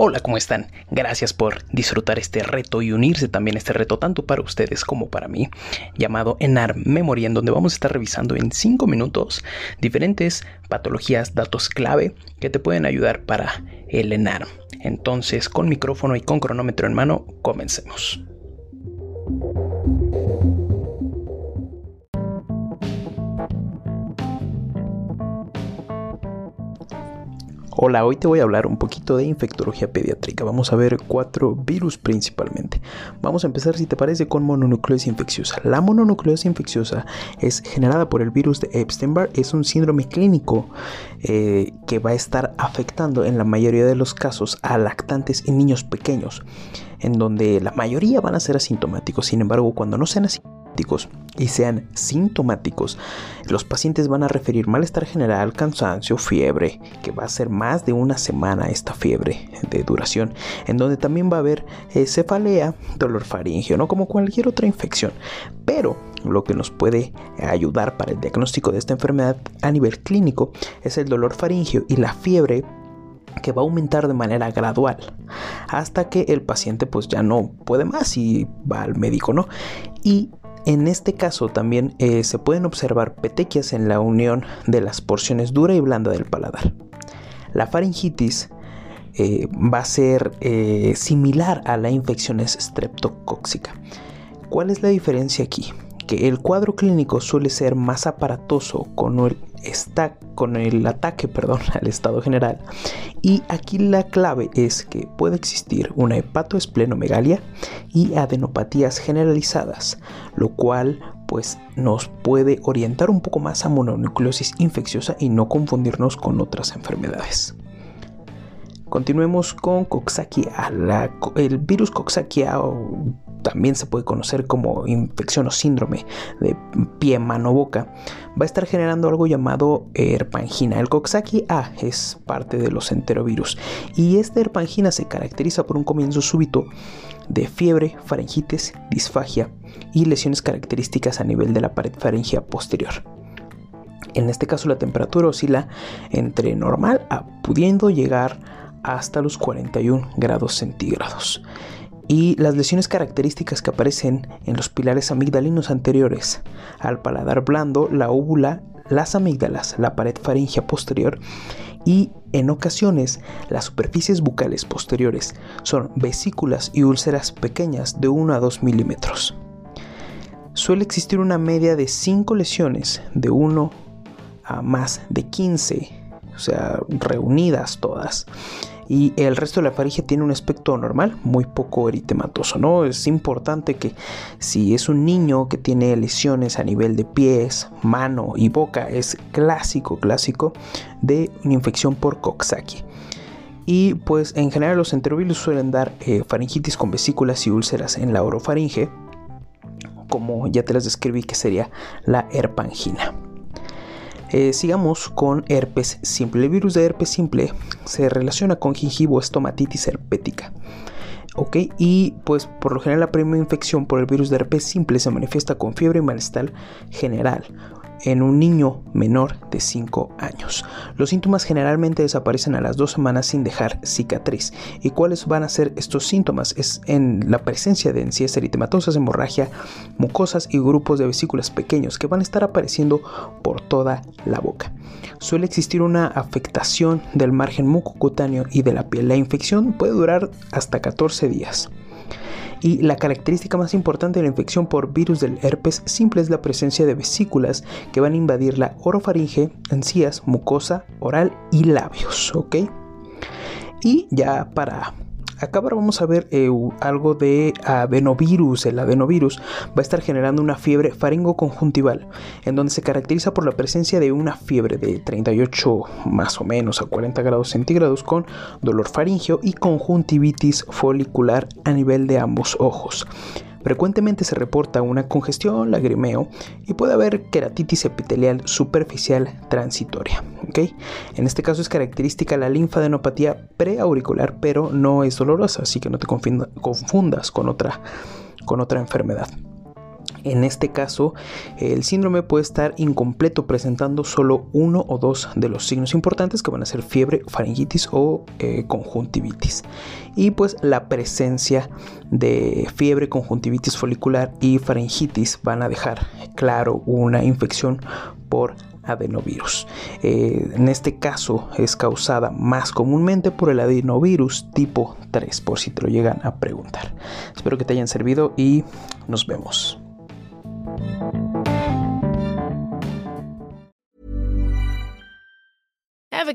Hola, ¿cómo están? Gracias por disfrutar este reto y unirse también a este reto, tanto para ustedes como para mí, llamado ENARM Memory, en donde vamos a estar revisando en 5 minutos diferentes patologías, datos clave que te pueden ayudar para el ENARM. Entonces, con micrófono y con cronómetro en mano, comencemos. Hola, hoy te voy a hablar un poquito de infectología pediátrica. Vamos a ver 4 virus principalmente. Vamos a empezar, si te parece, con mononucleosis infecciosa. La mononucleosis infecciosa es generada por el virus de Epstein-Barr. Es un síndrome clínico que va a estar afectando en la mayoría de los casos a lactantes y niños pequeños, en donde la mayoría van a ser asintomáticos. Sin embargo, cuando no sean asintomáticos y sean sintomáticos, los pacientes van a referir malestar general, cansancio, fiebre, que va a ser más de una semana esta fiebre de duración, en donde también va a haber cefalea, dolor faríngeo, ¿no? Como cualquier otra infección. Pero lo que nos puede ayudar para el diagnóstico de esta enfermedad a nivel clínico es el dolor faríngeo y la fiebre, que va a aumentar de manera gradual hasta que el paciente pues ya no puede más y va al médico, ¿no? Y en este caso también se pueden observar petequias en la unión de las porciones dura y blanda del paladar. La faringitis va a ser similar a la infección estreptocócica. ¿Cuál es la diferencia aquí? Que el cuadro clínico suele ser más aparatoso con el ataque al estado general, y aquí la clave es que puede existir una hepatoesplenomegalia y adenopatías generalizadas, lo cual pues nos puede orientar un poco más a mononucleosis infecciosa y no confundirnos con otras enfermedades. Continuemos con Coxsackie. El virus Coxsackie también se puede conocer como infección o síndrome de pie, mano, boca. Va a estar generando algo llamado herpangina. El Coxsackie A es parte de los enterovirus, y esta herpangina se caracteriza por un comienzo súbito de fiebre, faringitis, disfagia y lesiones características a nivel de la pared faríngea posterior. En este caso, la temperatura oscila entre normal a pudiendo llegar hasta los 41 grados centígrados. Y las lesiones características que aparecen en los pilares amigdalinos anteriores, al paladar blando, la úvula, las amígdalas, la pared faríngea posterior y, en ocasiones, las superficies bucales posteriores, son vesículas y úlceras pequeñas de 1 a 2 milímetros. Suele existir una media de 5 lesiones de 1 a más de 15, o sea, reunidas todas. Y el resto de la faringe tiene un aspecto normal, muy poco eritematoso, ¿no? Es importante que si es un niño que tiene lesiones a nivel de pies, mano y boca, es clásico de una infección por Coxsackie. Y pues en general los enterovirus suelen dar faringitis con vesículas y úlceras en la orofaringe, como ya te las describí, que sería la herpangina. Sigamos con herpes simple. El virus de herpes simple se relaciona con gingivo-estomatitis herpética. Okay, y pues por lo general la primera infección por el virus de herpes simple se manifiesta con fiebre y malestar general en un niño menor de 5 años. Los síntomas generalmente desaparecen a las 2 semanas sin dejar cicatriz. ¿Y cuáles van a ser estos síntomas? Es en la presencia de encías eritematosas, hemorragia, mucosas y grupos de vesículas pequeños que van a estar apareciendo por toda la boca. Suele existir una afectación del margen mucocutáneo y de la piel. La infección puede durar hasta 14 días. Y la característica más importante de la infección por virus del herpes simple es la presencia de vesículas que van a invadir la orofaringe, encías, mucosa oral y labios, ¿ok? Y ya para acabar vamos a ver algo de adenovirus. El adenovirus va a estar generando una fiebre faringoconjuntival, en donde se caracteriza por la presencia de una fiebre de 38 más o menos a 40 grados centígrados con dolor faríngeo y conjuntivitis folicular a nivel de ambos ojos. Frecuentemente se reporta una congestión, lagrimeo y puede haber queratitis epitelial superficial transitoria, ¿okay? En este caso es característica la linfadenopatía preauricular, pero no es dolorosa, así que no te confundas con otra enfermedad. En este caso, el síndrome puede estar incompleto, presentando solo uno o dos de los signos importantes, que van a ser fiebre, faringitis o conjuntivitis. Y pues la presencia de fiebre, conjuntivitis folicular y faringitis van a dejar claro una infección por adenovirus. En este caso es causada más comúnmente por el adenovirus tipo 3, por si te lo llegan a preguntar. Espero que te hayan servido y nos vemos. Ever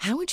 How would